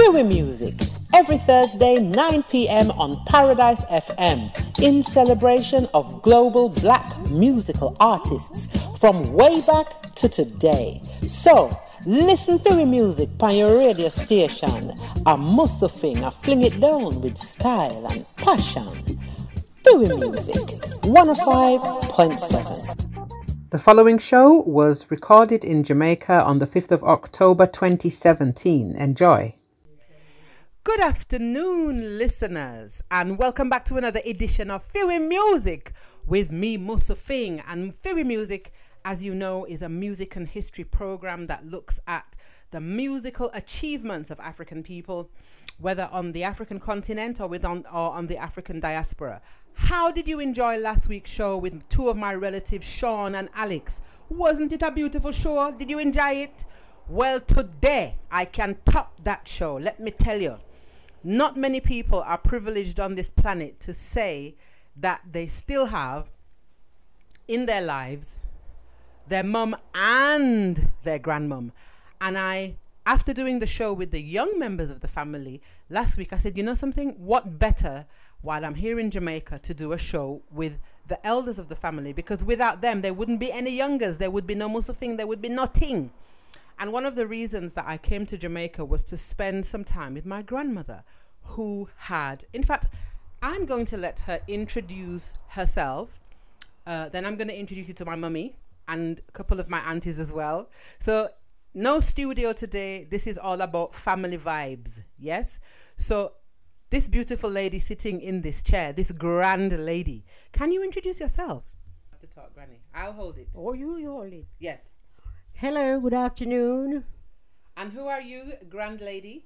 Spirit Music, every Thursday 9 p.m. on Paradise FM, in celebration of global black musical artists from way back to today. So, listen to music on your radio station. A Musa Fing, I fling it down with style and passion. Theory Music, 105.7. The following show was recorded in Jamaica on the 5th of October 2017. Enjoy. Good afternoon, listeners, and welcome back to another edition of Theory Music with me, Musa Fing. And Theory Music, as you know, is a music and history program that looks at the musical achievements of African people, whether on the African continent or on the African diaspora. How did you enjoy last week's show with two of my relatives, Sean and Alex? Wasn't it a beautiful show? Did you enjoy it? Well, today I can top that show. Let me tell you, not many people are privileged on this planet to say that they still have in their lives their mum and their grandmum. And I, after doing the show with the young members of the family last week, I said, you know something? What better, while I'm here in Jamaica, to do a show with the elders of the family, because without them, there wouldn't be any youngers. There would be no Musa Fing. There would be nothing. And one of the reasons that I came to Jamaica was to spend some time with my grandmother, who had, in fact, I'm going to let her introduce herself. Then I'm going to introduce you to my mummy and a couple of my aunties as well. So no studio today. This is all about family vibes. Yes. So this beautiful lady sitting in this chair, this grand lady, can you introduce yourself? I have to talk, Granny. I'll hold it. Oh, you hold it. Yes. Hello. Good afternoon. And who are you, grand lady?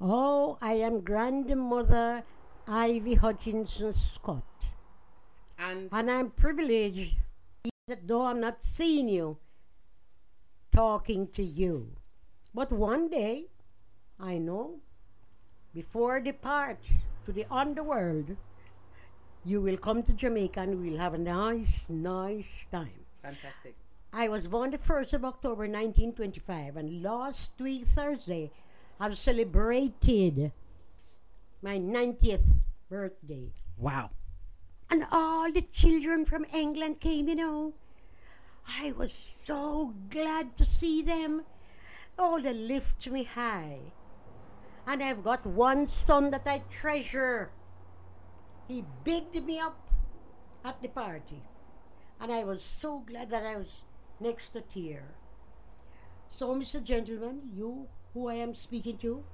Oh, I am grandmother Ivy Hutchinson Scott. And I'm privileged, even though I'm not seeing you, talking to you. But one day, I know, before I depart to the underworld, you will come to Jamaica and we'll have a nice, nice time. Fantastic. I was born the 1st of October, 1925, and last week, Thursday, I've celebrated my 90th birthday. Wow. And all the children from England came, you know. I was so glad to see them. Oh, they lift me high. And I've got one son that I treasure. He bigged me up at the party. And I was so glad that I was next to tear. So, Mr. Gentleman, you who I am speaking to,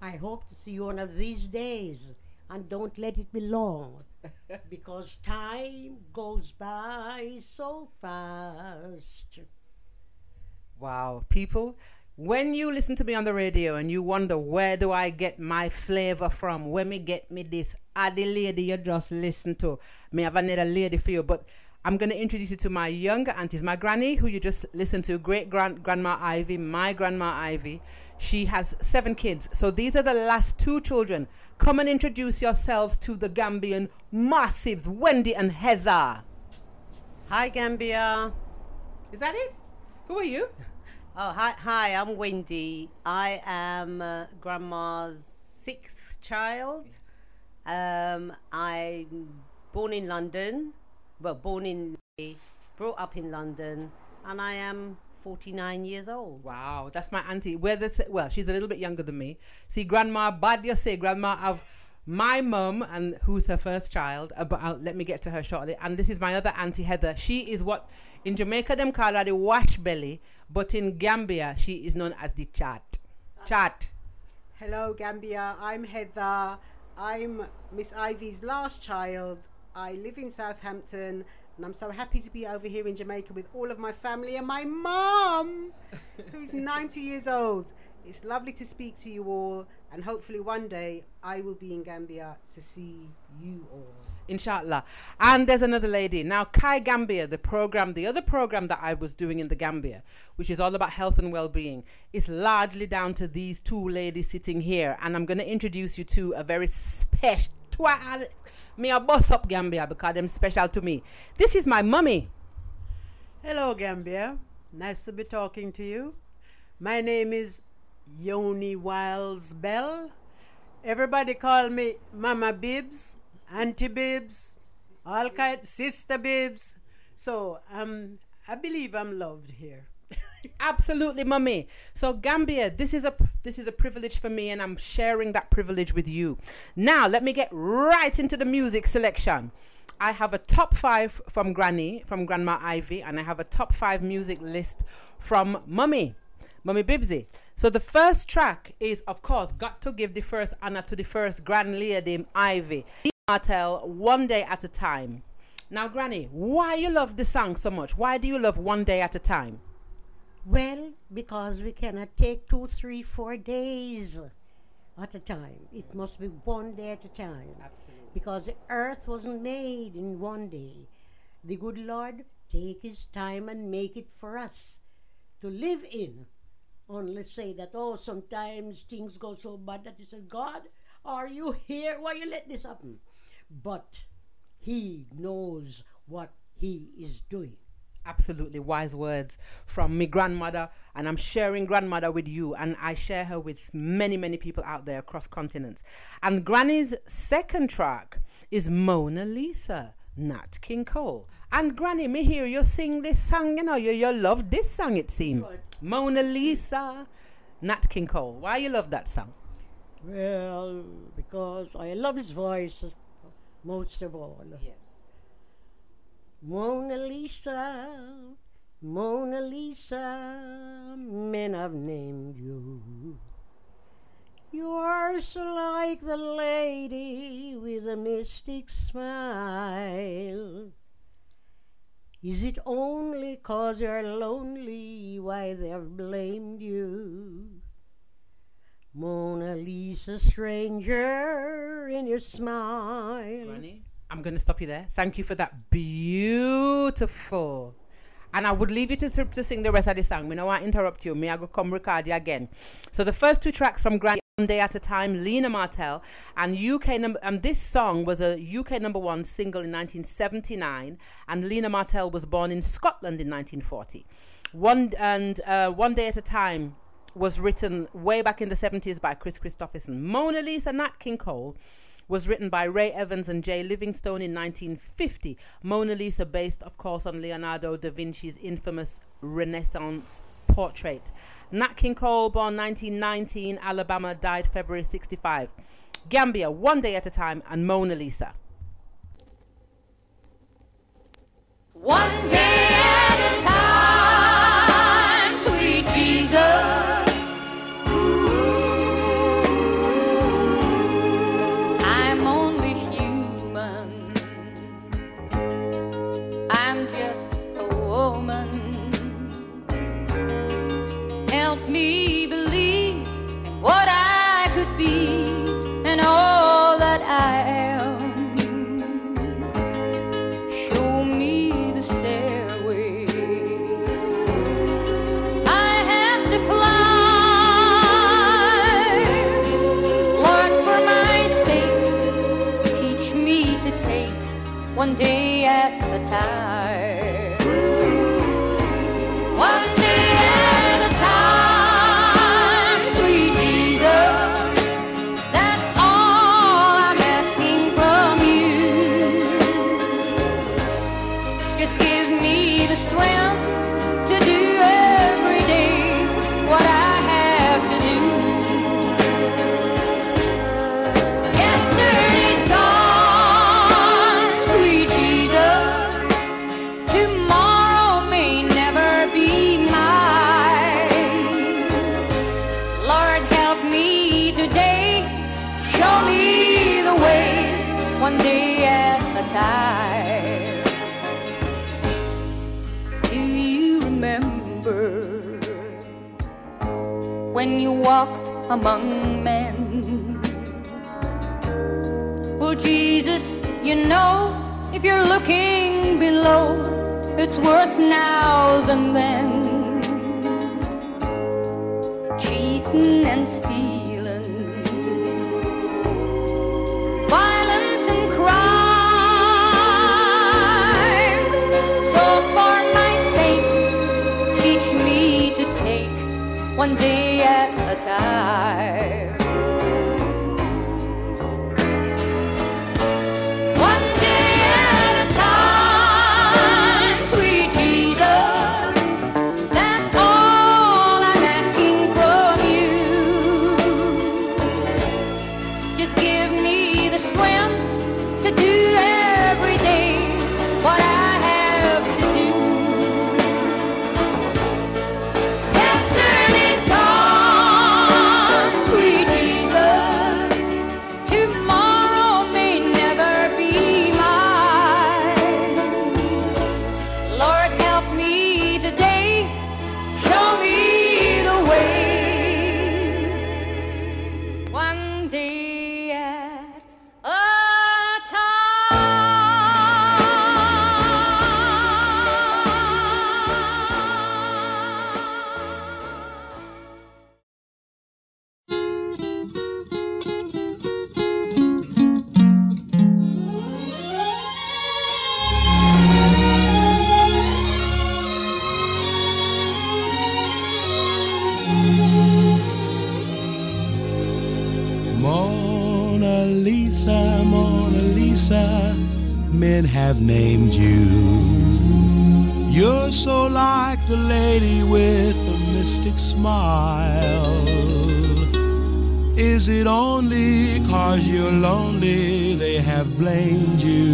I hope to see you one of these days. And don't let it be long. Because time goes by so fast. Wow, people, when you listen to me on the radio and you wonder, where do I get my flavor from? Where me get me this? The lady you just listen to. Me have another lady for you. But I'm going to introduce you to my younger aunties. My granny, who you just listened to, great-grandma Ivy, my grandma Ivy. She has 7 kids. So these are the last 2 children. Come and introduce yourselves to the Gambian massives, Wendy and Heather. Hi, Gambia. Is that it? Who are you? Oh, hi. I'm Wendy. I am grandma's 6th child. I'm born in London. Well, born in, brought up in London, and I am 49 years old. Wow, that's my auntie. Well, she's a little bit younger than me. See, grandma, bad you say, grandma of my mum, and who's her first child, but let me get to her shortly. And this is my other auntie, Heather. She is what, in Jamaica, them call her the wash belly, but in Gambia, she is known as the chat. Hello, Gambia. I'm Heather. I'm Miss Ivy's last child. I live in Southampton, and I'm so happy to be over here in Jamaica with all of my family and my mum, who's 90 years old. It's lovely to speak to you all, and hopefully one day I will be in Gambia to see you all. Inshallah. And there's another lady. Now, Kai Gambia, the other program that I was doing in the Gambia, which is all about health and well-being, is largely down to these 2 ladies sitting here. And I'm going to introduce you to a very special... Me a boss up Gambia because they're special to me. This is my mummy. Hello, Gambia. Nice to be talking to you. My name is Yoni Wiles-Bell. Everybody called me Mama Bibbs, Auntie Bibbs, all kind, Sister Bibbs. So I believe I'm loved here. Absolutely, Mummy. So Gambia, this is a privilege for me, and I'm sharing that privilege with you. Now let me get right into the music selection. I have a top 5 from Granny, from Grandma Ivy, and I have a top 5 music list from Mummy Bibbsy. So the first track is, of course, got to give the first honor to the first grand lady, Ivy Martell, One Day at a Time. Now, Granny, why you love the song so much? Why do you love One Day at a Time? Well, because we cannot take 2, 3, 4 days at a time. It must be one day at a time. Absolutely. Because the earth wasn't made in one day. The good Lord take his time and make it for us to live in. Only say that, oh, sometimes things go so bad that you say, God, are you here? Why you let this happen? But he knows what he is doing. Absolutely wise words from me grandmother, and I'm sharing grandmother with you, and I share her with many, many people out there across continents. And Granny's second track is Mona Lisa, Nat King Cole. And Granny, me hear you sing this song, you know, you love this song, it seems. Good. Mona Lisa, Nat King Cole. Why you love that song? Well, because I love his voice most of all. Yes. Mona Lisa, Mona Lisa, men have named you. You are so like the lady with a mystic smile. Is it only 'cause you're lonely why they've blamed you? Mona Lisa, stranger in your smile. Granny? I'm going to stop you there. Thank you for that beautiful. And I would leave you to sing the rest of the song. Me no want to interrupt you. Me I go come record you again. So the first two tracks from Granny, One Day at a Time, Lena Martell, and this song was a UK #1 single in 1979, and Lena Martell was born in Scotland in 1940. One Day at a Time was written way back in the 70s by Kris Kristofferson. Mona Lisa, Nat King Cole was written by Ray Evans and Jay Livingstone in 1950. Mona Lisa based, of course, on Leonardo da Vinci's infamous Renaissance portrait. Nat King Cole, born 1919, Alabama, died February 65. Gambia, One Day at a Time, and Mona Lisa. One day at a time, sweet Jesus. Help me believe in what I could be and all that I am. Show me the stairway I have to climb. Lord, for my sake, teach me to take one day at a time. When you walked among men, well, Jesus, you know, if you're looking below, it's worse now than then. Cheating and stealing, violence and crime. So for my sake, teach me to take one day. at a time. One day at a time, sweet Jesus, that's all I'm asking from you. Just give me the strength to do everything what I have named you. You're so like the lady with a mystic smile. Is it only 'cause you're lonely they have blamed you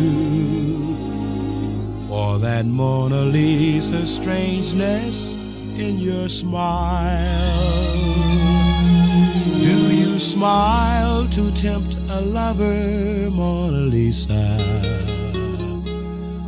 for that Mona Lisa strangeness in your smile? Do you smile to tempt a lover, Mona Lisa?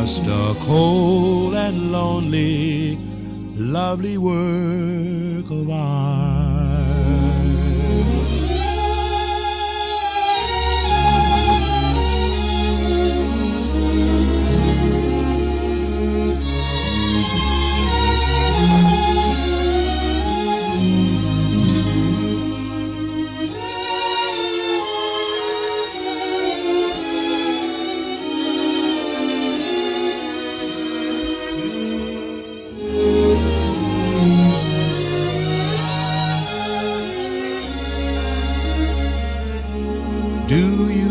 Just a cold and lonely, lovely work of art. Do you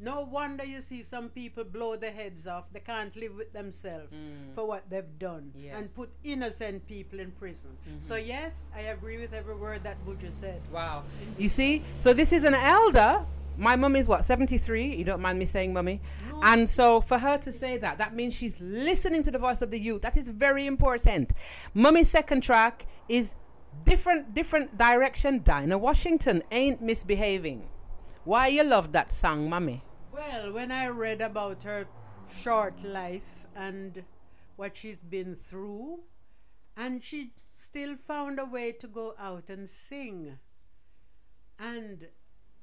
No wonder you see some people blow their heads off. They can't live with themselves for what they've done and put innocent people in prison. Mm-hmm. So yes, I agree with every word that Buju said. Wow. You see? So this is an elder. My mum is what, 73? You don't mind me saying, mummy? No. And so for her to say that, that means she's listening to the voice of the youth. That is very important. Mummy's second track is different direction. Dinah Washington, Ain't Misbehaving. Why you love that song, mummy? Well, when I read about her short life and what she's been through, and she still found a way to go out and sing. And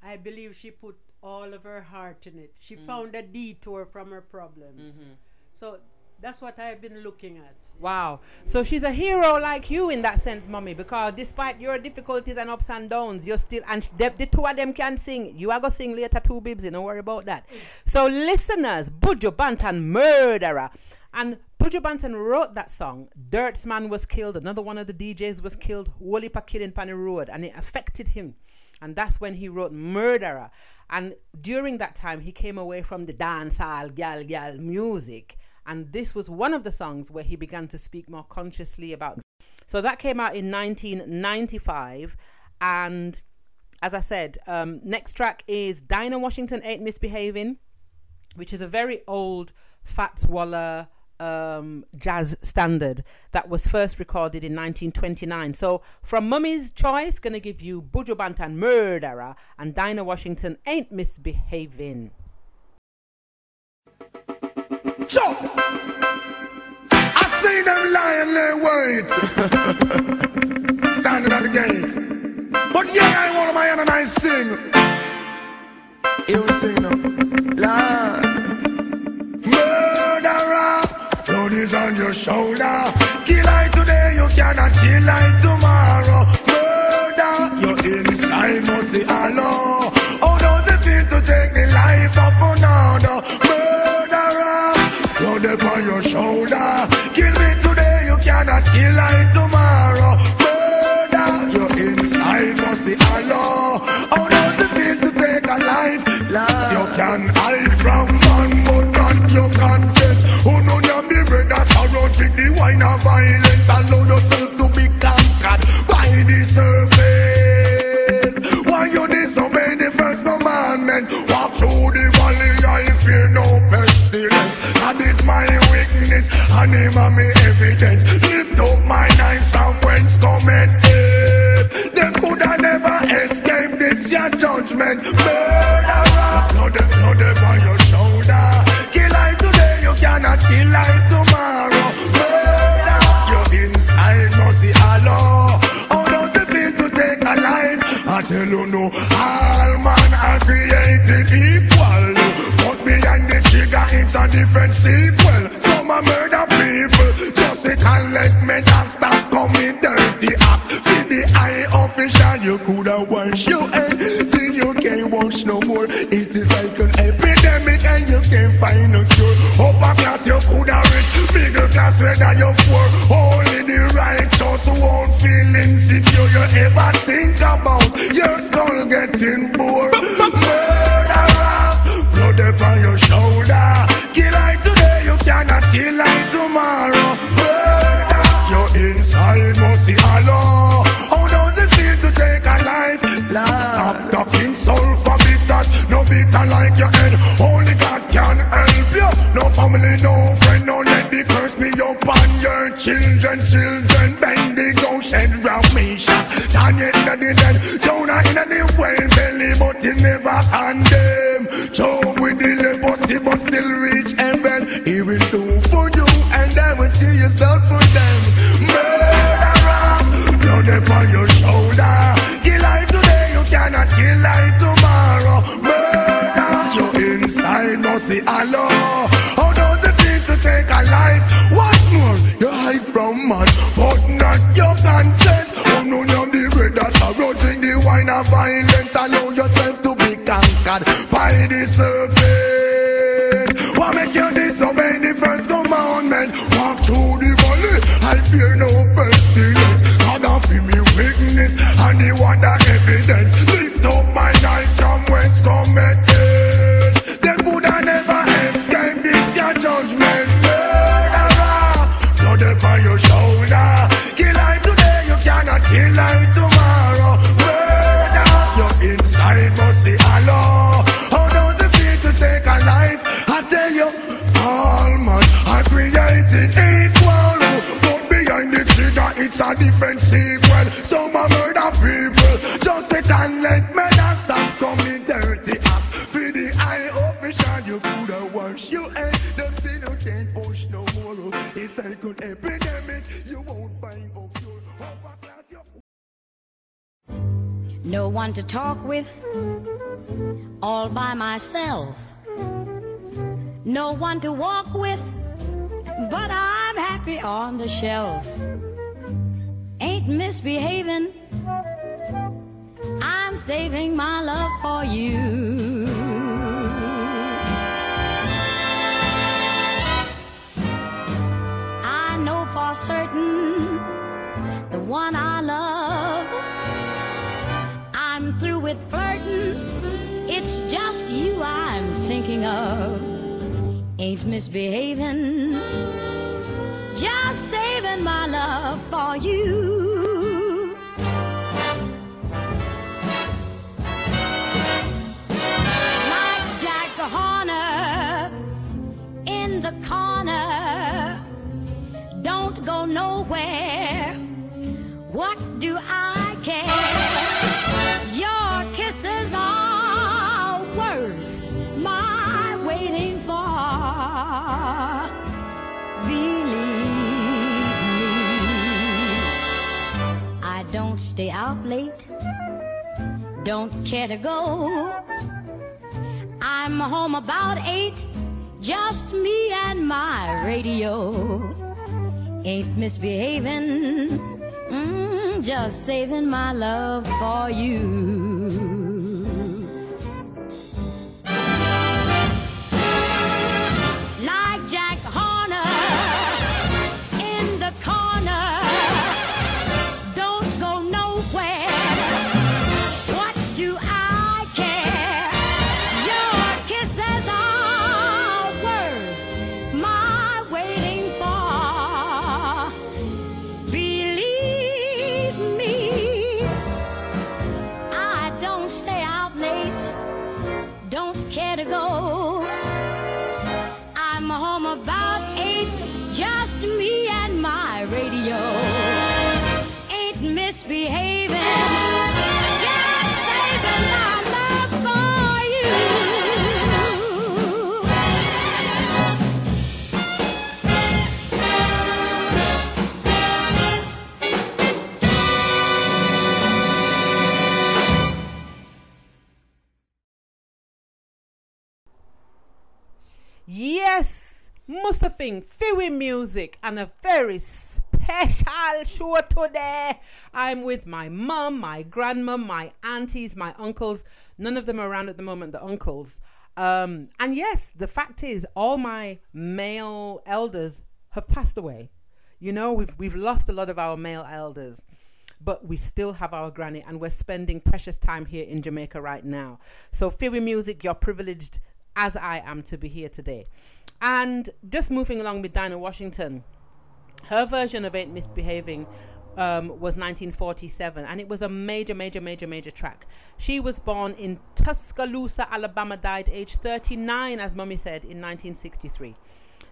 I believe she put all of her heart in it. She found a detour from her problems. Mm-hmm. So that's what I've been looking at. Wow. So she's a hero like you in that sense, mommy, because despite your difficulties and ups and downs, you're still, and the two of them can sing. You are going to sing later too, Bibsy. Don't worry about that. So listeners, Buju Banton, Murderer. And Buju Banton wrote that song. Dirtsman was killed. Another one of the DJs was killed. Wolipa killing Pani Road. And it affected him. And that's when he wrote Murderer. And during that time, he came away from the dancehall, gal music. And this was one of the songs where he began to speak more consciously about. So that came out in 1995. And as I said, next track is Dinah Washington, Ain't Misbehaving, which is a very old Fats Waller jazz standard that was first recorded in 1929. So from Mummy's Choice, gonna give you Buju Banton, Murderer, and Dinah Washington, Ain't Misbehaving. Chop! I see them lying there worried, standing at the gate. But yeah, I want my hand and I sing. You sing now. Murderer! Blood is on your shoulder. Kill I today, you cannot kill I tomorrow. Murder, you're inside, must say hello. Oh, does it feel to take the life of another? Murderer, blood upon your shoulder. Kill me today, you cannot kill I tomorrow. Murder, you're inside, must say hello. Oh, does it feel to take a life? You can hide from one, but not your conscience. Who knows? That's how you take the wine and violence. Allow yourself to be conquered by the serpent. Why you disobey the first commandment? Walk through the valley, I fear no pestilence. That is my weakness, and him and me evidence. Lift up my eyes from whence cometh it. They could have never escaped this your judgment. Murderer, blood upon your shoulder. Kill I today, you cannot kill I tomorrow. Murder, you're inside, must see Allah. How does it feel to take a life? I tell you no, all man are created equal. But behind the trigger, it's a different sequel. Some are murder people, just a collectment and stop coming dirty acts. With the eye official, you could have washed your head till you can't wash no more. It is like an epidemic and you can't find a cure. Upper class, you could have rich, middle class, whether you're poor. Only the righteous won't feel insecure. You ever think about your skull getting bored? Murderer, blood upon your shoulder. Kill I today, you cannot kill I tomorrow. Murder, you're inside, must see Allah. How does it feel to take a life? I'm talking soul for bitters, no bitter like your head. Only God can help you. No family, no friend, no let the curse be upon your children. Bend the ocean round me, shot. Daniel in the dead, Jonah in the well belly, but he never condemned. Job with the leprosy, but still reach heaven. do for you, and I will see you out for them. Murderer, blood upon your shoulder. Kill life today, you cannot kill life tomorrow. Murder, your inside must say hello. How does it feel to take a life? What's more, you hide from us, but not your conscience. Oh no, you're the brothers approaching the wine of violence. Allow yourself to be conquered by the serpent. Make you disobey the first commandment. Walk through the valley, I fear no pestilence. God of me weakness, and the wonder evidence. Lift up my eyes from whence cometh it. They would have never escaped this your judgment. Murderer, blood upon your shoulder. Kill life today, you cannot kill life tomorrow. Murder, your inside must be hollow. How does it feel to take a life? I tell you, almost I created equal. But behind the trigger, it's a different sequel. Some are murder people. Just sit and let me not stop coming dirty acts. For the eye official, you could have washed your head. The sin you can't push no more. It's like an epidemic. You won't find up your overclass. No one to talk with, all by myself. No one to walk with, but I'm happy on the shelf. Ain't misbehaving, I'm saving my love for you. I know for certain the one I love. I'm through with flirting, it's just you I'm thinking of. Ain't misbehaving, just saving my love for you. Like Jack the Horner in the corner, don't go nowhere. What do I care? Your kisses are worth my waiting. Believe me, I don't stay out late, don't care to go. I'm home about 8, just me and my radio. Ain't misbehaving, just saving my love for you. Jack Horner in the corner, don't go nowhere. What do I care? Your kisses are worth my waiting for. Believe me, I don't stay out late, don't care to go. Home about 8, just me and my radio. Ain't misbehaving, just saving my love for you. Yes. Musa Fing, Fiwi Music, and a very special show today. I'm with my mum, my grandma, my aunties, my uncles. None of them are around at the moment, the uncles. And yes, the fact is, all my male elders have passed away. You know, we've lost a lot of our male elders. But we still have our granny, and we're spending precious time here in Jamaica right now. So Fiwi Music, you're privileged as I am to be here today. And just moving along with Dinah Washington, her version of Ain't Misbehaving was 1947, and it was a major, major, major, major track. She was born in Tuscaloosa, Alabama, died age 39, as Mummy said, in 1963.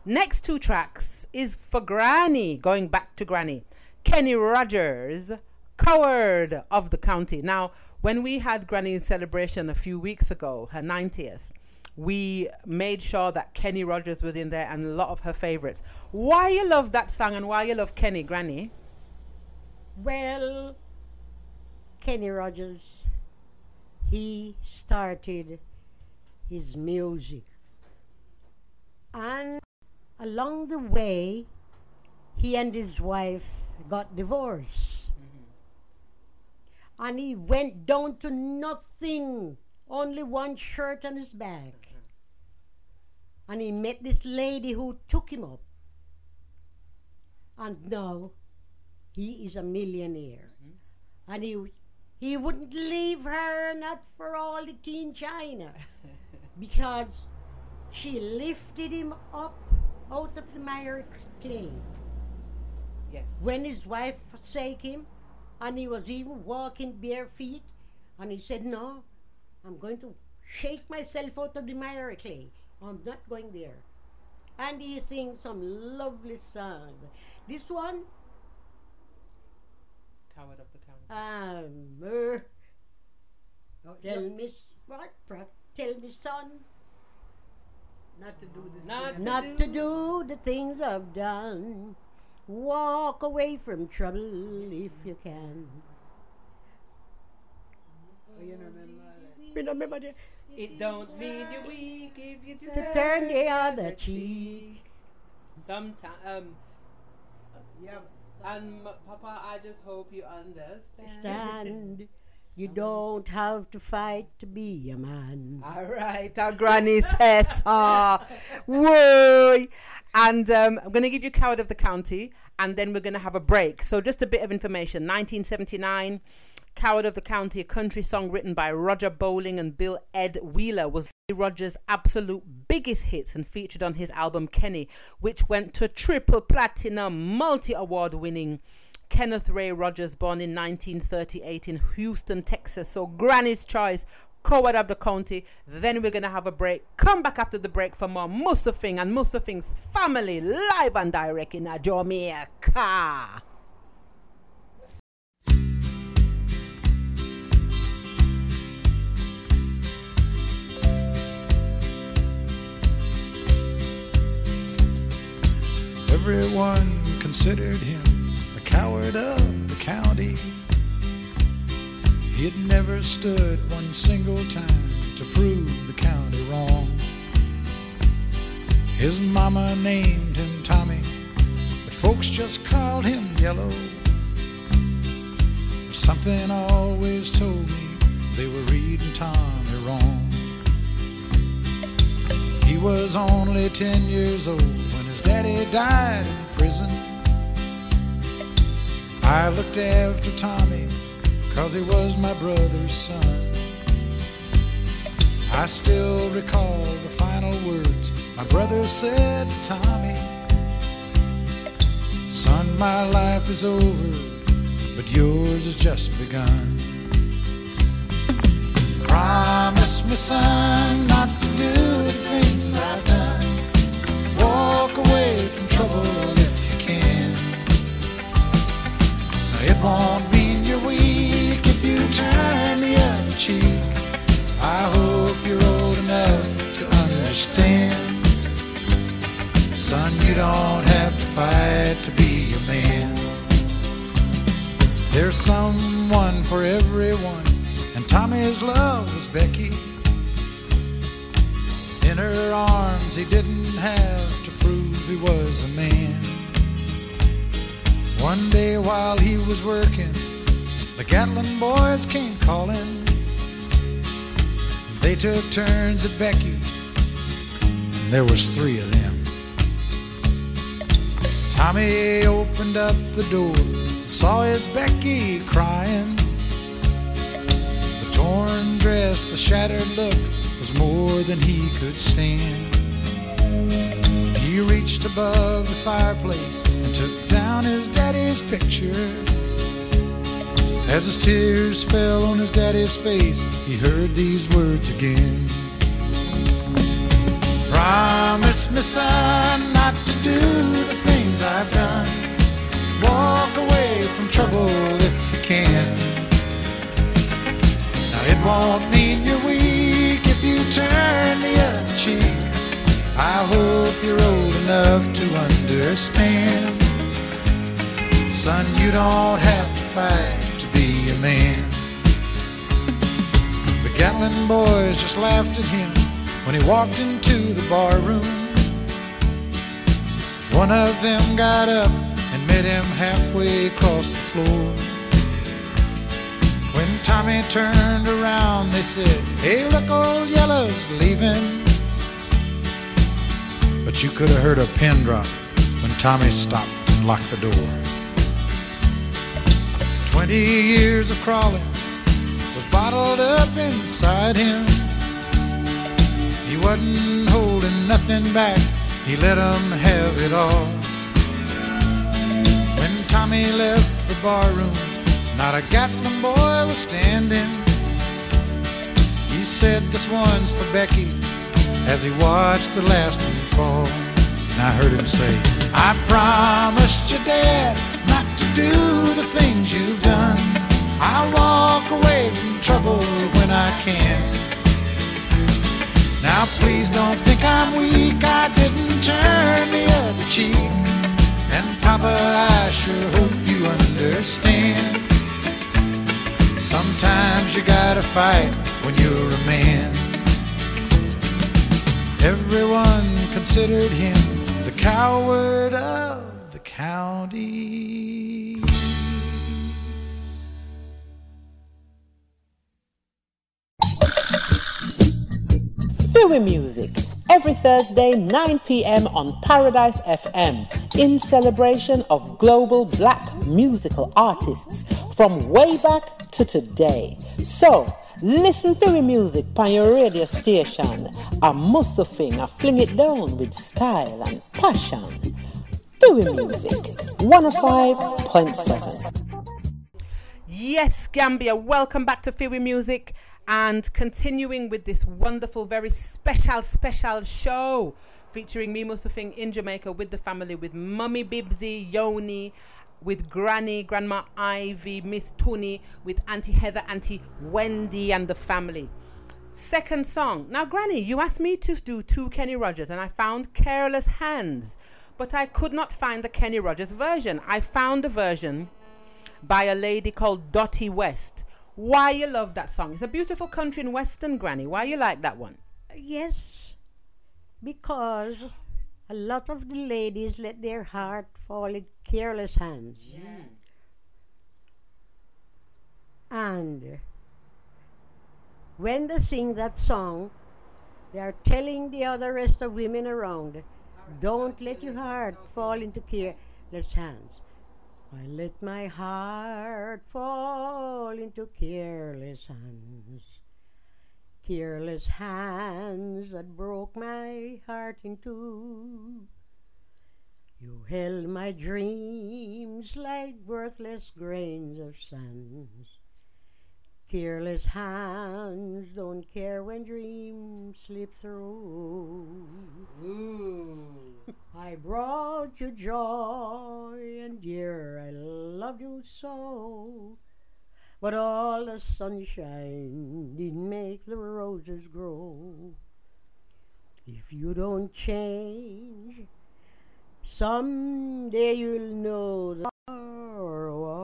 Next two tracks is for Granny, going back to Granny. Kenny Rogers, Coward of the County. Now, when we had Granny's celebration a few weeks ago, her 90th, We made sure that Kenny Rogers was in there and a lot of her favorites. Why you love that song and why you love Kenny, Granny? Well, Kenny Rogers, he started his music. And along the way, he and his wife got divorced. Mm-hmm. And he went down to nothing, only one shirt on his back. Mm-hmm. And he met this lady who took him up. And now, he is a millionaire. Mm-hmm. And he wouldn't leave her, not for all the tea in China, because she lifted him up out of the miry clay. Yes. When his wife forsake him, and he was even walking bare feet, and he said, no, I'm going to shake myself out of the miry clay. I'm not going there. And he sings some lovely songs. This one, Coward of the County. Tell me, son, not to do this. Not to do the things I've done. Walk away from trouble if you can. Oh, you remember that. It don't mean you're weak if you turn the other cheek. Sometimes, yeah. And Papa, I just hope you understand. You don't have to fight to be a man. All right, our granny says, whoa. And I'm going to give you Coward of the County, and then we're going to have a break. So just a bit of information. 1979, Coward of the County, a country song written by Roger Bowling and Bill Ed Wheeler, was Rogers' absolute biggest hits and featured on his album Kenny, which went to triple platinum, multi-award winning. Kenneth Ray Rogers, born in 1938 in Houston, Texas. So Granny's Choice, Coward of the County. Then we're going to have a break. Come back after the break for more Musa Fing and Musa Fing's family, live and direct in Jamaica. Everyone considered him Coward of the County. He had never stood one single time to prove the county wrong. His mama named him Tommy, but folks just called him Yellow. Something always told me they were reading Tommy wrong. He was only 10 years old when his daddy died in prison. I looked after Tommy, 'cause he was my brother's son. I still recall the final words my brother said to Tommy. Son, my life is over, but yours has just begun. Promise me, son, not to do the things I've done. Walk away from trouble. It won't mean you're weak if you turn the other cheek. I hope you're old enough to understand. Son, you don't have to fight to be a man. There's someone for everyone, and Tommy's love was Becky. In her arms he didn't have to prove he was a man. One day while he was working, the Gatlin boys came calling. They took turns at Becky, and there was three of them. Tommy opened up the door and saw his Becky crying. The torn dress, the shattered look was more than he could stand. He reached above the fireplace and took down his daddy's picture. As his tears fell on his daddy's face, he heard these words again. Promise me, son, not to do the things I've done. Walk away from trouble if you can. Now it won't mean you're weak if you turn the other hope you're old enough to understand. Son, you don't have to fight to be a man. The Gatlin boys just laughed at him when he walked into the barroom. One of them got up and met him halfway across the floor. When Tommy turned around, they said, hey, look, old Yellow's leaving. But you could have heard a pin drop when Tommy stopped and locked the door. 20 years of crawling was bottled up inside him. He wasn't holding nothing back. He let them have it all. When Tommy left the barroom, not a Gatlin boy was standing. He said, this one's for Becky, as he watched the last one fall. And I heard him say, I promised your dad not to do the things you've done. I'll walk away from trouble when I can. Now please don't think I'm weak, I didn't turn the other cheek. And Papa, I sure hope you understand. Sometimes you gotta fight when you're a man. Everyone considered him the coward of the county. Philly music, every Thursday, 9 p.m. on Paradise FM, in celebration of global black musical artists from way back to today. So, listen to the music on your radio station. A Musa Fing, I fling it down with style and passion. Theory music, 105.7. Yes, Gambia, welcome back to Theory Music and continuing with this wonderful, very special show featuring me, Musa Fing, in Jamaica with the family, with Mummy Bibsy, Yoni, with Granny, Grandma Ivy, Miss Tony, with Auntie Heather, Auntie Wendy, and the family. Second song. Now, Granny, you asked me to do two Kenny Rogers, and I found Careless Hands, but I could not find the Kenny Rogers version. I found a version by a lady called Dottie West. Why you love that song? It's a beautiful country and western, Granny. Why you like that one? Yes, because a lot of the ladies let their heart fall in careless hands. Yeah. And when they sing that song, they are telling the other rest of women around, don't let your heart fall into careless hands. I let my heart fall into careless hands. Careless hands that broke my heart in two. You held my dreams like worthless grains of sand. Careless hands don't care when dreams slip through. Ooh. I brought you joy and dear, I loved you so. But all the sunshine didn't make the roses grow. If you don't change, someday you'll know the sorrow.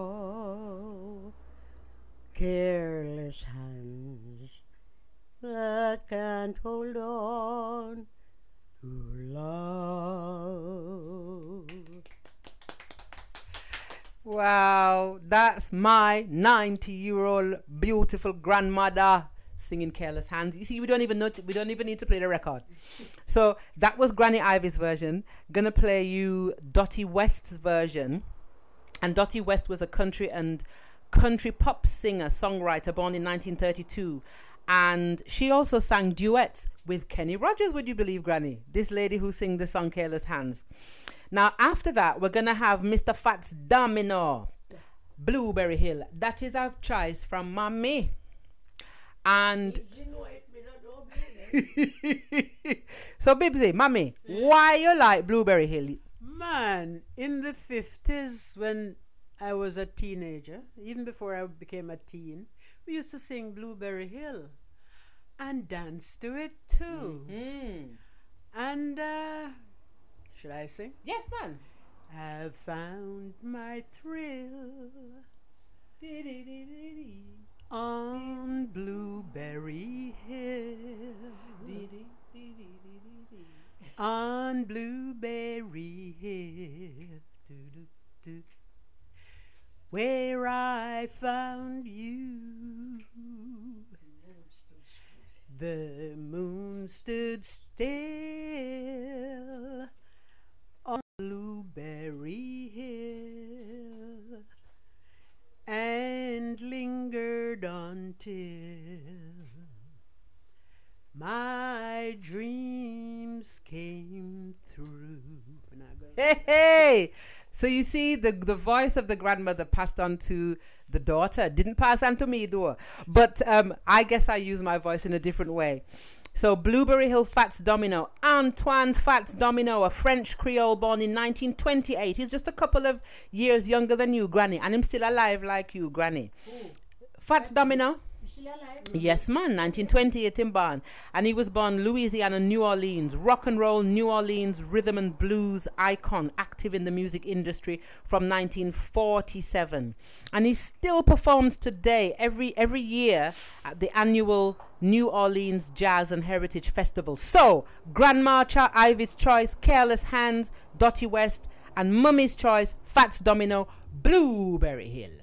Careless hands that can't hold on to love. Wow, that's my 90-year-old beautiful grandmother singing Careless Hands. You see, we don't even need to play the record. So that was Granny Ivy's version. Gonna play you Dottie West's version. And Dottie West was a country pop singer, songwriter, born in 1932. And she also sang duets with Kenny Rogers, would you believe, Granny? This lady who sang the song Careless Hands. Now, after that, we're going to have Mr. Fats Domino, Blueberry Hill. That is our choice from Mommy. And so, Bibsy, Mommy, why you like Blueberry Hill? Man, in the 50s, when I was a teenager, even before I became a teen, we used to sing Blueberry Hill and dance to it too. Mm-hmm. And Should I sing? Yes, man. I've found my thrill on Blueberry Hill. On Blueberry Hill, doo, doo, doo, where I found you. The moon stood still on Blueberry Hill and lingered until my dreams came through. Hey! So you see, the voice of the grandmother passed on to the daughter. Didn't pass on to me, though. But I guess I use my voice in a different way. So Blueberry Hill Fats Domino. Antoine Fats Domino, a French Creole born in 1928. He's just a couple of years younger than you, Granny. And I'm still alive like you, Granny. Ooh. Fats Domino. Yes, man, 1928 in born. And he was born Louisiana, New Orleans. Rock and roll, New Orleans, rhythm and blues icon, active in the music industry from 1947. And he still performs today, every year, at the annual New Orleans Jazz and Heritage Festival. So, Grandma Ivy's Choice, Careless Hands, Dottie West, and Mummy's Choice, Fats Domino, Blueberry Hill.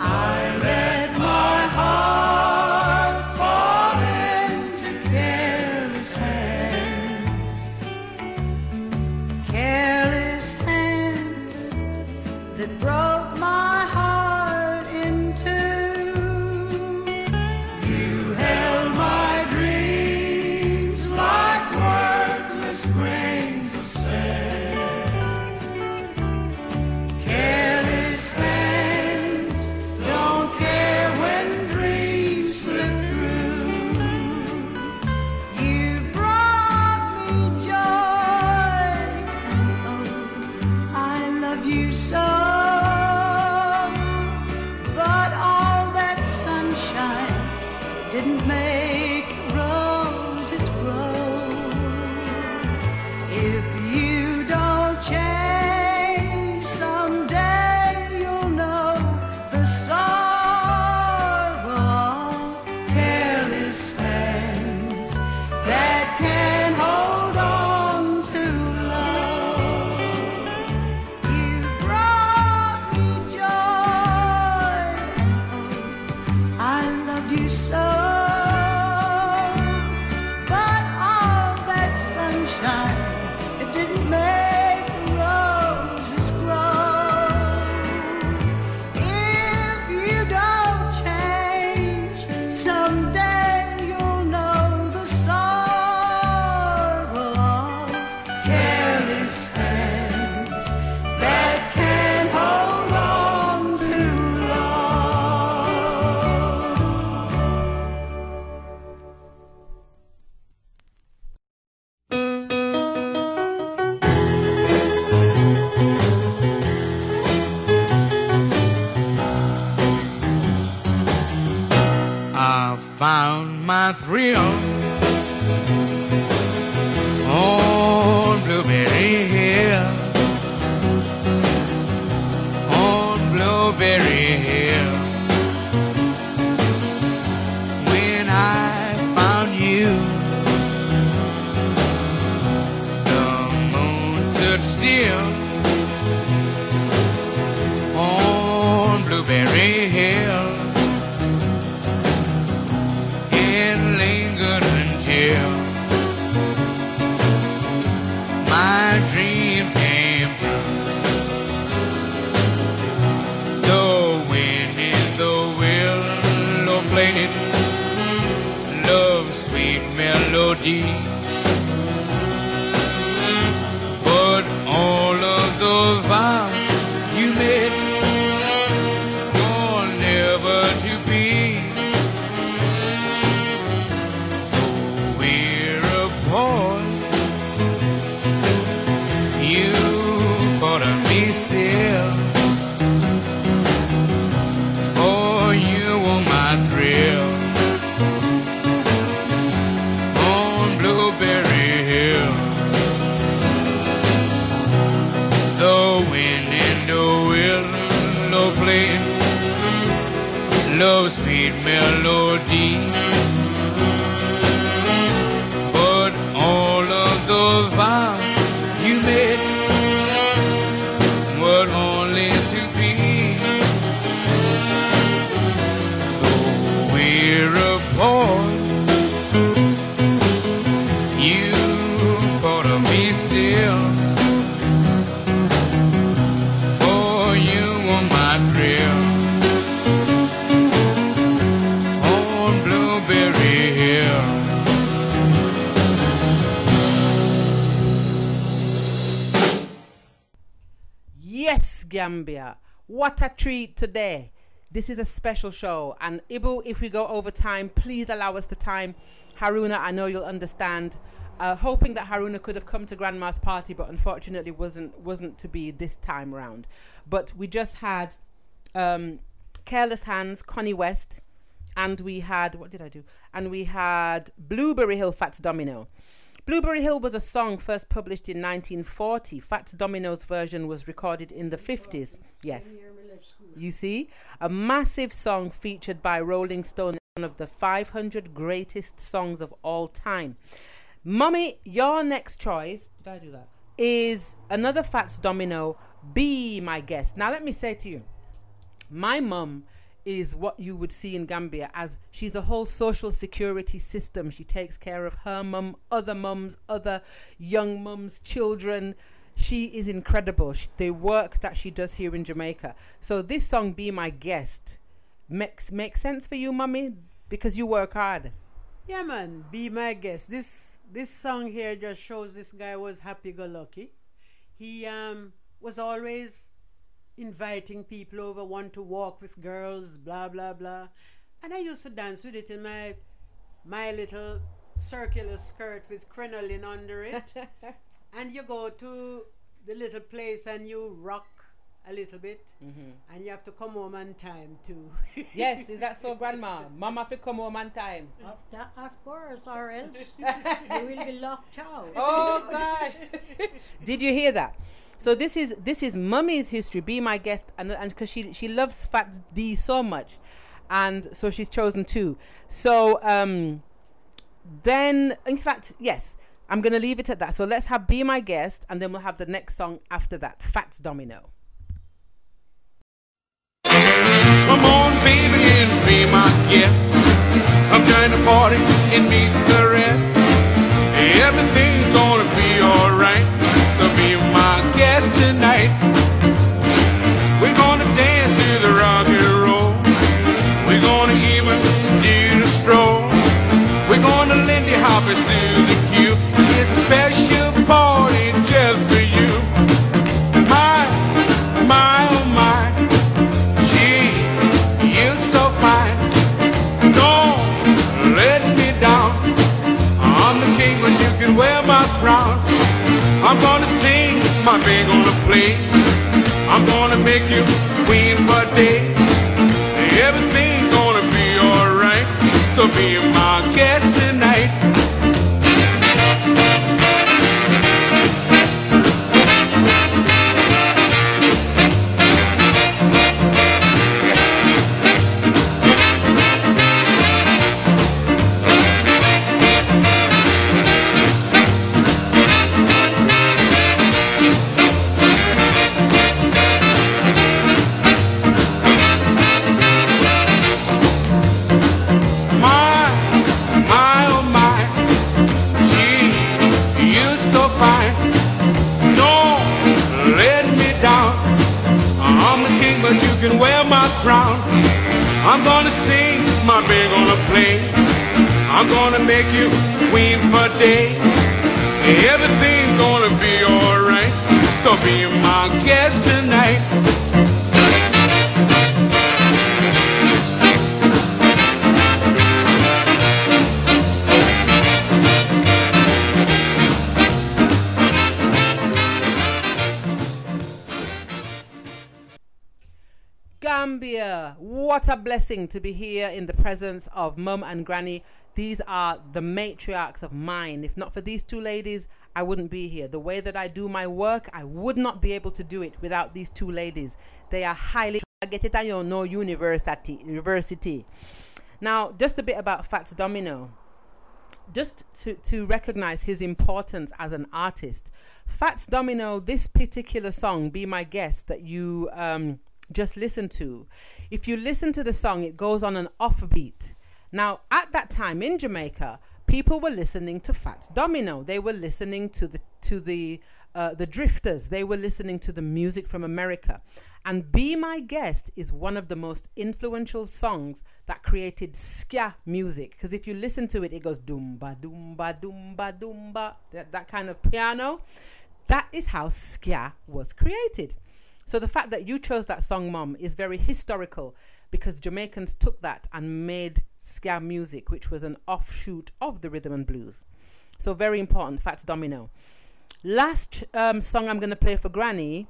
I let my heart fall into careless hands. Careless hands that broke my heart in two. You held my dreams like worthless grains of sand. Careless hands. You thought of me still. love's sweet melody. But all of those vows you made were only to be. Though we're apart, you thought of me still. Gambia, what a treat today. This is a special show, and Ibu, if we go over time, please allow us the time. Haruna, I know you'll understand. Hoping that Haruna could have come to Grandma's party, but unfortunately wasn't to be this time round. But we just had Careless Hands, Connie West, and we had, what did I do? And we had Blueberry Hill, Fats Domino. Blueberry Hill was a song first published in 1940. Fats Domino's version was recorded in the 50s. Yes. You see? A massive song featured by Rolling Stone, one of the 500 greatest songs of all time. Mummy, your next choice, did I do that? Is another Fats Domino, Be My Guest. Now, let me say to you, my mum is what you would see in Gambia as she's a whole social security system. She takes care of her mum, other mums, other young mums, children. She is incredible. The work that she does here in Jamaica. So this song, Be My Guest, makes sense for you, Mummy? Because you work hard. Yeah, man, Be My Guest. This song here just shows this guy was happy-go-lucky. He was always inviting people over, want to walk with girls, blah, blah, blah. And I used to dance with it in my little circular skirt with crinoline under it. And you go to the little place and you rock a little bit. Mm-hmm. And you have to come home on time too. Yes, is that so, Grandma? Mama have to come home on time. Of course, or else you will be locked out. Oh, gosh. Did you hear that? So this is Mummy's history, Be My Guest, and because she loves Fats D so much, and so she's chosen two. So then, in fact, yes, I'm going to leave it at that. So let's have Be My Guest, and then we'll have the next song after that, Fats Domino. Come on, baby, and be my guest. I'm trying to party and meet the rest. Everything's going to be all right. So be my guest tonight. We're gonna dance to the rock and roll. We're gonna even do the stroll. We're gonna Lindy hop it to the cube. It's a special party just for you. My, oh my. Gee, you're so fine. Don't let me down. I'm the king, but you can wear my crown. I'm gonna sing, my baby gonna play. I'm gonna make you queen one day. Everything's gonna be alright, so be my guest tonight. I'm gonna sing, my baby gonna play. I'm gonna make you queen for day. Everything's gonna be alright, so be my guest tonight. Gambia, what a blessing to be here in the presence of Mum and Granny. These are the matriarchs of mine. If not for these two ladies, I wouldn't be here. The way that I do my work, I would not be able to do it without these two ladies. They are highly I get it at your no university. Now, just a bit about Fats Domino. Just to recognize his importance as an artist. Fats Domino, this particular song, Be My Guest, that you just listened to. If you listen to the song, it goes on an offbeat. Now, at that time in Jamaica, people were listening to Fats Domino. They were listening to the Drifters. They were listening to the music from America. And Be My Guest is one of the most influential songs that created ska music. Because if you listen to it, it goes doomba, doomba, doomba, doomba. That kind of piano. That is how ska was created. So the fact that you chose that song, Mom, is very historical, because Jamaicans took that and made ska music, which was an offshoot of the rhythm and blues. So very important, Fats Domino. Last song I'm going to play for Granny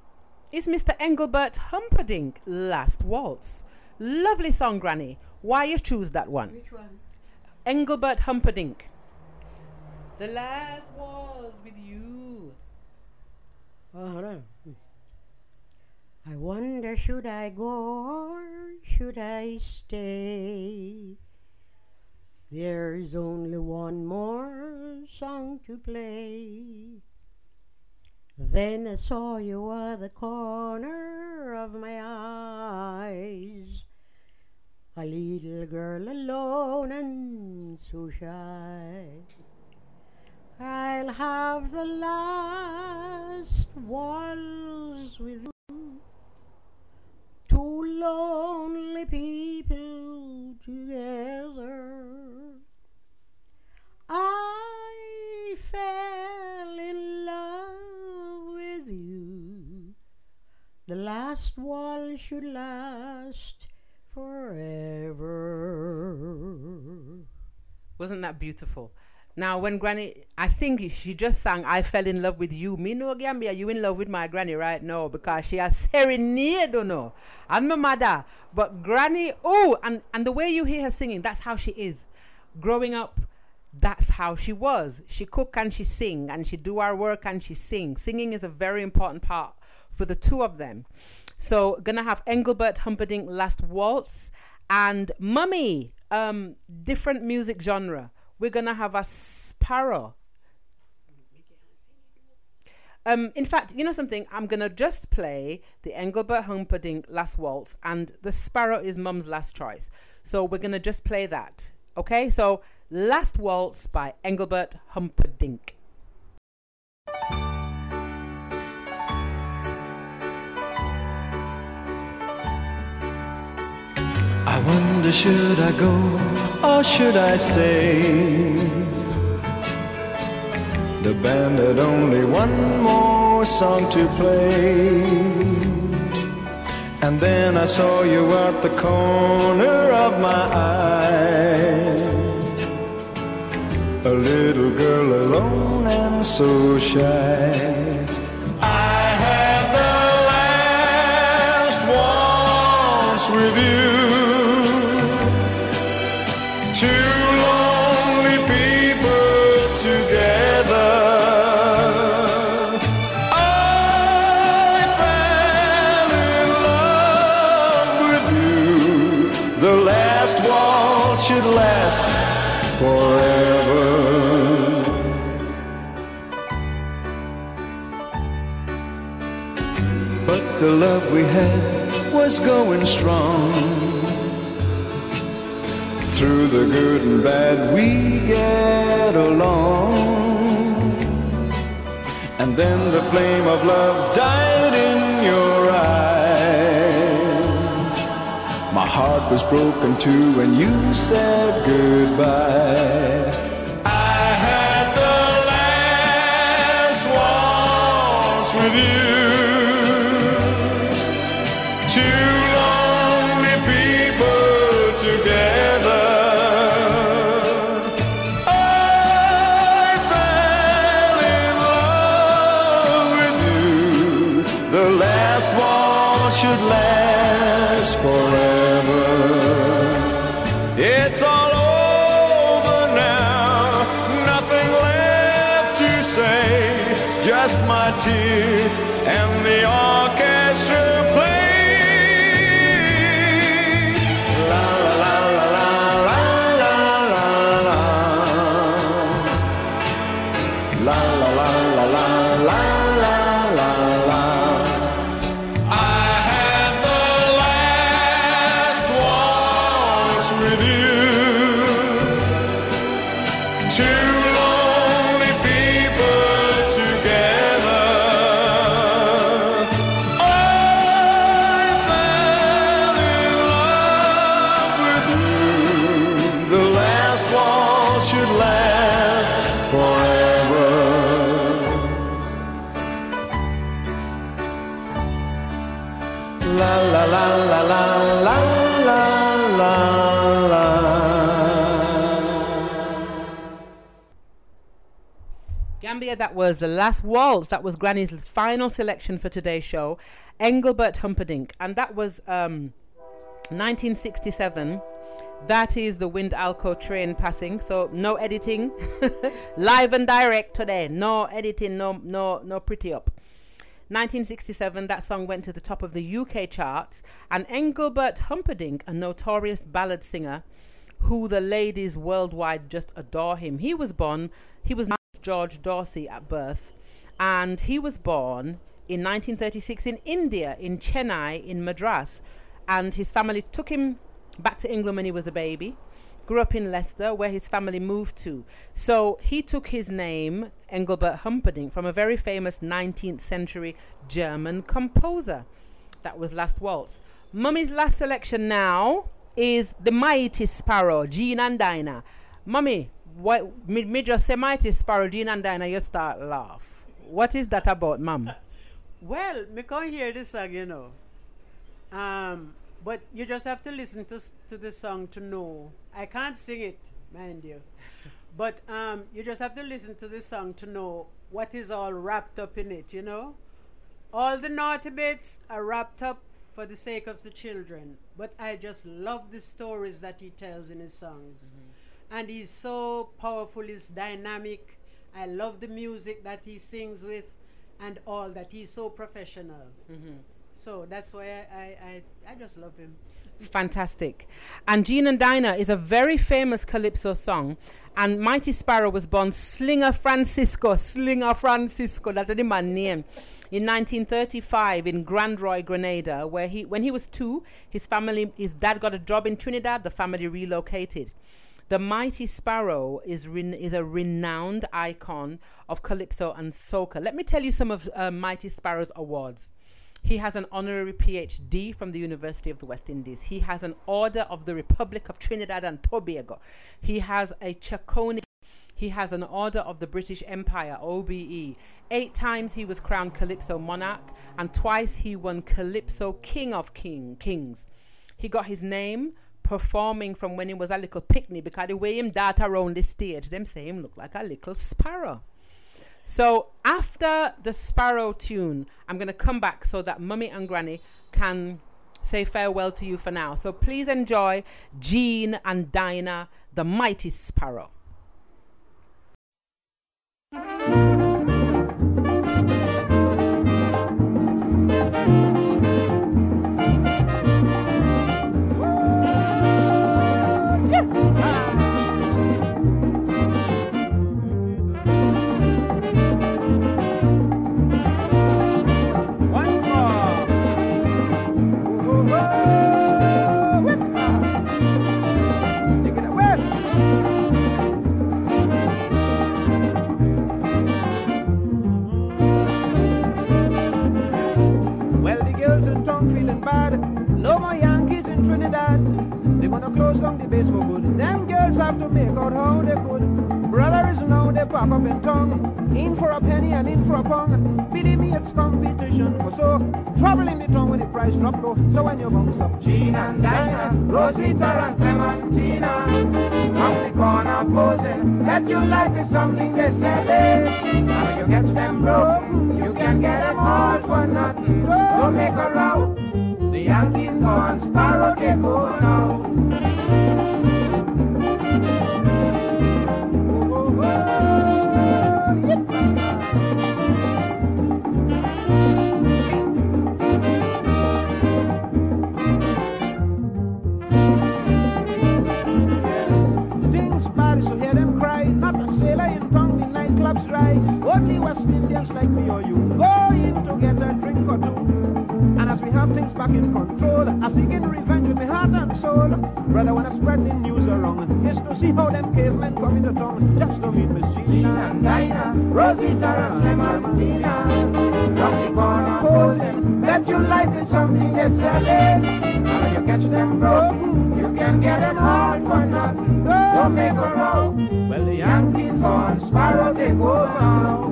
is Mr. Engelbert Humperdinck, Last Waltz. Lovely song, Granny. Why you choose that one? Which one? Engelbert Humperdinck. The Last Waltz with You. Oh, hello. I wonder, should I go or should I stay? There's only one more song to play. Then I saw you at the corner of my eyes, a little girl alone and so shy. I'll have the last waltz with you. Two lonely people together. I fell in love with you. The last waltz should last forever. Wasn't that beautiful? Now, when Granny, I think she just sang, I fell in love with you. Me no Gambia, you in love with my Granny right now, because she has serenade, no, and my mother. But Granny, oh, and the way you hear her singing, that's how she is. Growing up, that's how she was. She cook and she sing, and she do our work and she sing. Singing is a very important part for the two of them. So gonna have Engelbert Humperdinck, Last Waltz, and Mummy, different music genre. We're gonna have a Sparrow. In fact, you know something? I'm gonna just play the Engelbert Humperdinck Last Waltz, and the Sparrow is Mum's last choice. So we're gonna just play that. Okay, so Last Waltz by Engelbert Humperdinck. I wonder, should I go or should I stay? The band had only one more song to play. And then I saw you at the corner of my eye, a little girl alone and so shy. I had the last waltz with you. Two lonely people together. I fell in love with you. The last waltz should last forever. But the love we had was going strong. Through the good and bad we get along. And then the flame of love died in your eye. My heart was broken too when you said goodbye. I had the last waltz with you. Tears and the orchestra plays. la la la la la la. Gambia, that was The Last Waltz. That was Granny's final selection for today's show, Engelbert Humperdinck. And that was 1967. That is the Wind Alco train passing, so no editing. Live and direct today. No editing, no pretty up. 1967, that song went to the top of the UK charts, and Engelbert Humperdinck, a notorious ballad singer who the ladies worldwide just adore him. He was George Dorsey at birth, and he was born in 1936 in India, in Chennai, in Madras, and his family took him back to England when he was a baby. Grew up in Leicester, where his family moved to. So he took his name, Engelbert Humperdinck, from a very famous 19th century German composer. That was Last Waltz. Mummy's last selection now is The Mighty Sparrow, Jean and Dinah. Mummy, me just say Mighty Sparrow, Jean and Dinah, you start laugh. What is that about, Mum? Well, me can't hear this song, you know. But you just have to listen to the song to know. I can't sing it, mind you. But you just have to listen to the song to know what is all wrapped up in it, you know? All the naughty bits are wrapped up for the sake of the children. But I just love the stories that he tells in his songs. Mm-hmm. And he's so powerful, he's dynamic. I love the music that he sings with and all that. He's so professional. Mm-hmm. So that's why I just love him. Fantastic. And Jean and Dinah is a very famous calypso song. And Mighty Sparrow was born Slinger Francisco, that's the man's name, in 1935 in Grand Roy, Grenada, where when he was 2, his dad got a job in Trinidad, the family relocated. The Mighty Sparrow is a renowned icon of calypso and soca. Let me tell you some of Mighty Sparrow's awards. He has an honorary PhD from the University of the West Indies. He has an Order of the Republic of Trinidad and Tobago. He has a Chaconi. He has an Order of the British Empire, OBE. 8 times he was crowned Calypso Monarch, and twice he won Calypso King of Kings. He got his name performing from when he was a little picnic, because the way him dart around the stage, them say him look like a little sparrow. So after the Sparrow tune, I'm going to come back so that Mummy and Granny can say farewell to you for now. So please enjoy Jean and Dinah, The Mighty Sparrow. No more Yankees in Trinidad. They wanna close down the base for good. Them girls have to make out how they could. Brother is now they pop up in tongue. In for a penny and in for a pound. Believe me, it's competition for so. Trouble in the town when the price drop low. So when you're going to stop. Jean and Dinah, Rosita and Clementina, on the corner posing that you like is something they selling. Now you get them broken, you can get them all for nothing. Don't make a row. The Yankees gone, Sparrow they go now. Things bad is to hear them cry. Not a sailor in town, the nightclubs right. Only West Indians like me or you go in to get a drink or two. And as we have things back in control, I seek in revenge with my heart and soul. Brother, when I spread the news around, it's to see how them cavemen come into town. Just to meet Miss Jean and Dinah, Rosita and Clementina. Rocky corner posing, bet you like is something they selling. Now you catch them broken, you can get them all for nothing. Don't make a row. Well, the Yankees on Sparrow they go now.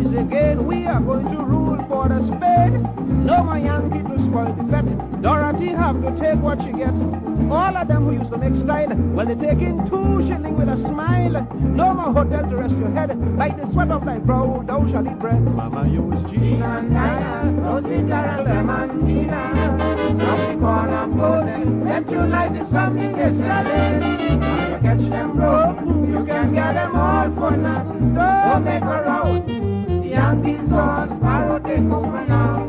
boys again. We are going to rule for the spade. No more Yankee to spoil the fete. Dorothy have to take what she gets. All of them who used to make style, well, they take in 2 shillings with a smile. No more hotel to rest your head. Like the sweat of thy brow, thou shalt eat bread. Mama used gin and nine, rosita and lemontina. Now we call them posing. Let your life is something they're selling. Now you catch them broken, you can get them all for nothing. Don't make a row. The Yankees or Sparrow take over now.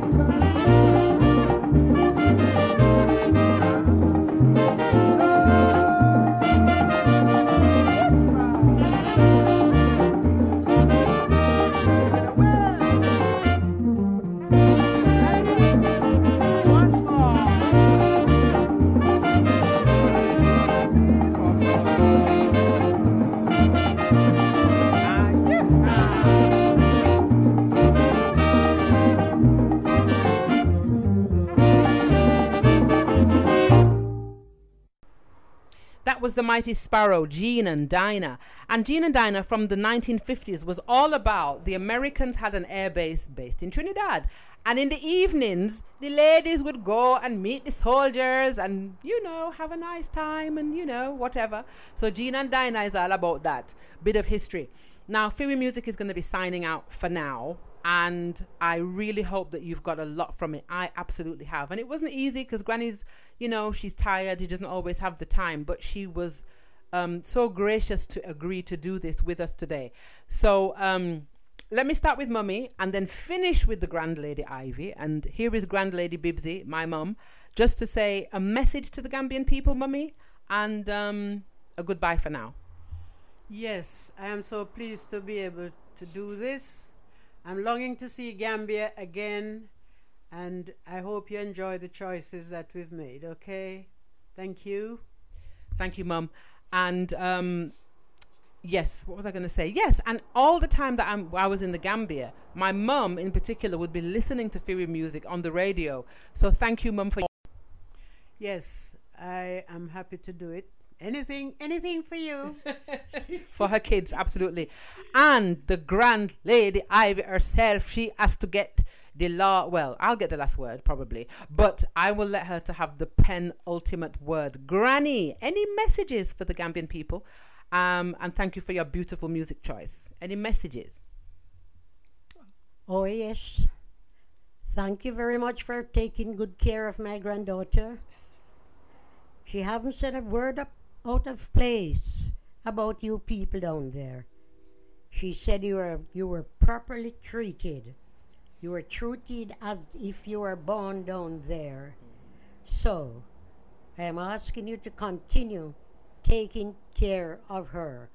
Was the mighty Sparrow, Jean and Dinah. And Jean and Dinah from the 1950s was all about the Americans had an air base based in Trinidad. And in the evenings, the ladies would go and meet the soldiers and, you know, have a nice time and, you know, whatever. So Jean and Dinah is all about that bit of history. Now, Fiwi Music is going to be signing out for now. And I really hope that you've got a lot from it. I absolutely have. And it wasn't easy because Granny's, you know, she's tired. She doesn't always have the time. But she was so gracious to agree to do this with us today. So let me start with Mummy and then finish with the Grand Lady Ivy. And here is Grand Lady Bibsy, my mum, just to say a message to the Gambian people, Mummy, and a goodbye for now. Yes, I am so pleased to be able to do this. I'm longing to see Gambia again, and I hope you enjoy the choices that we've made, okay? Thank you. Thank you, Mum. And yes, what was I going to say? Yes, and all the time that I was in the Gambia, my mum in particular would be listening to Fiwi Music on the radio. So thank you, Mum, for... Yes, I am happy to do it. Anything for you. For her kids, absolutely. And the Grand Lady Ivy herself, she has to get the law. Well, I'll get the last word probably, but I will let her to have the penultimate word. Granny, any messages for the Gambian people? And thank you for your beautiful music choice. Any messages? Oh, yes. Thank you very much for taking good care of my granddaughter. She haven't said a word out of place about you people down there. She said you were properly treated. You were treated as if you were born down there. So I am asking you to continue taking care of her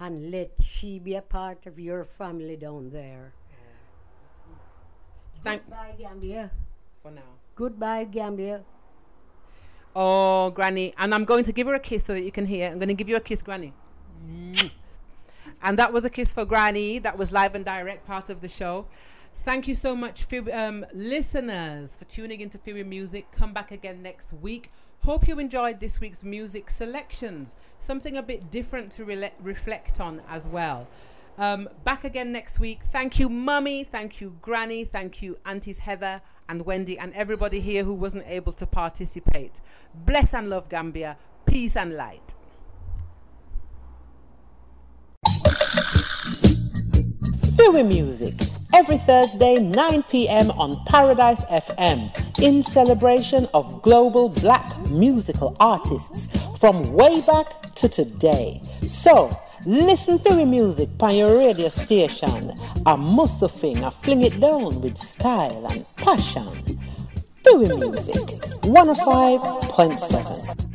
and let she be a part of your family down there. Goodbye, Gambia. For now. Goodbye, Gambia. Oh, Granny. And I'm going to give her a kiss so that you can hear. I'm going to give you a kiss, Granny. Mm. And that was a kiss for Granny. That was live and direct, part of the show. Thank you so much, listeners, for tuning into Fiwi Music. Come back again next week. Hope you enjoyed this week's music selections. Something a bit different to reflect on as well. Back again next week. Thank you, Mummy. Thank you, Granny. Thank you, Aunties Heather and Wendy and everybody here who wasn't able to participate. Bless and love, Gambia. Peace and light. Fiwi Music, every Thursday, 9 p.m. on Paradise FM, in celebration of global black musical artists from way back to today. So, listen to Fiwi Music on your radio station. A Musa Fing, I fling it down with style and passion. Fiwi Music, 105.7.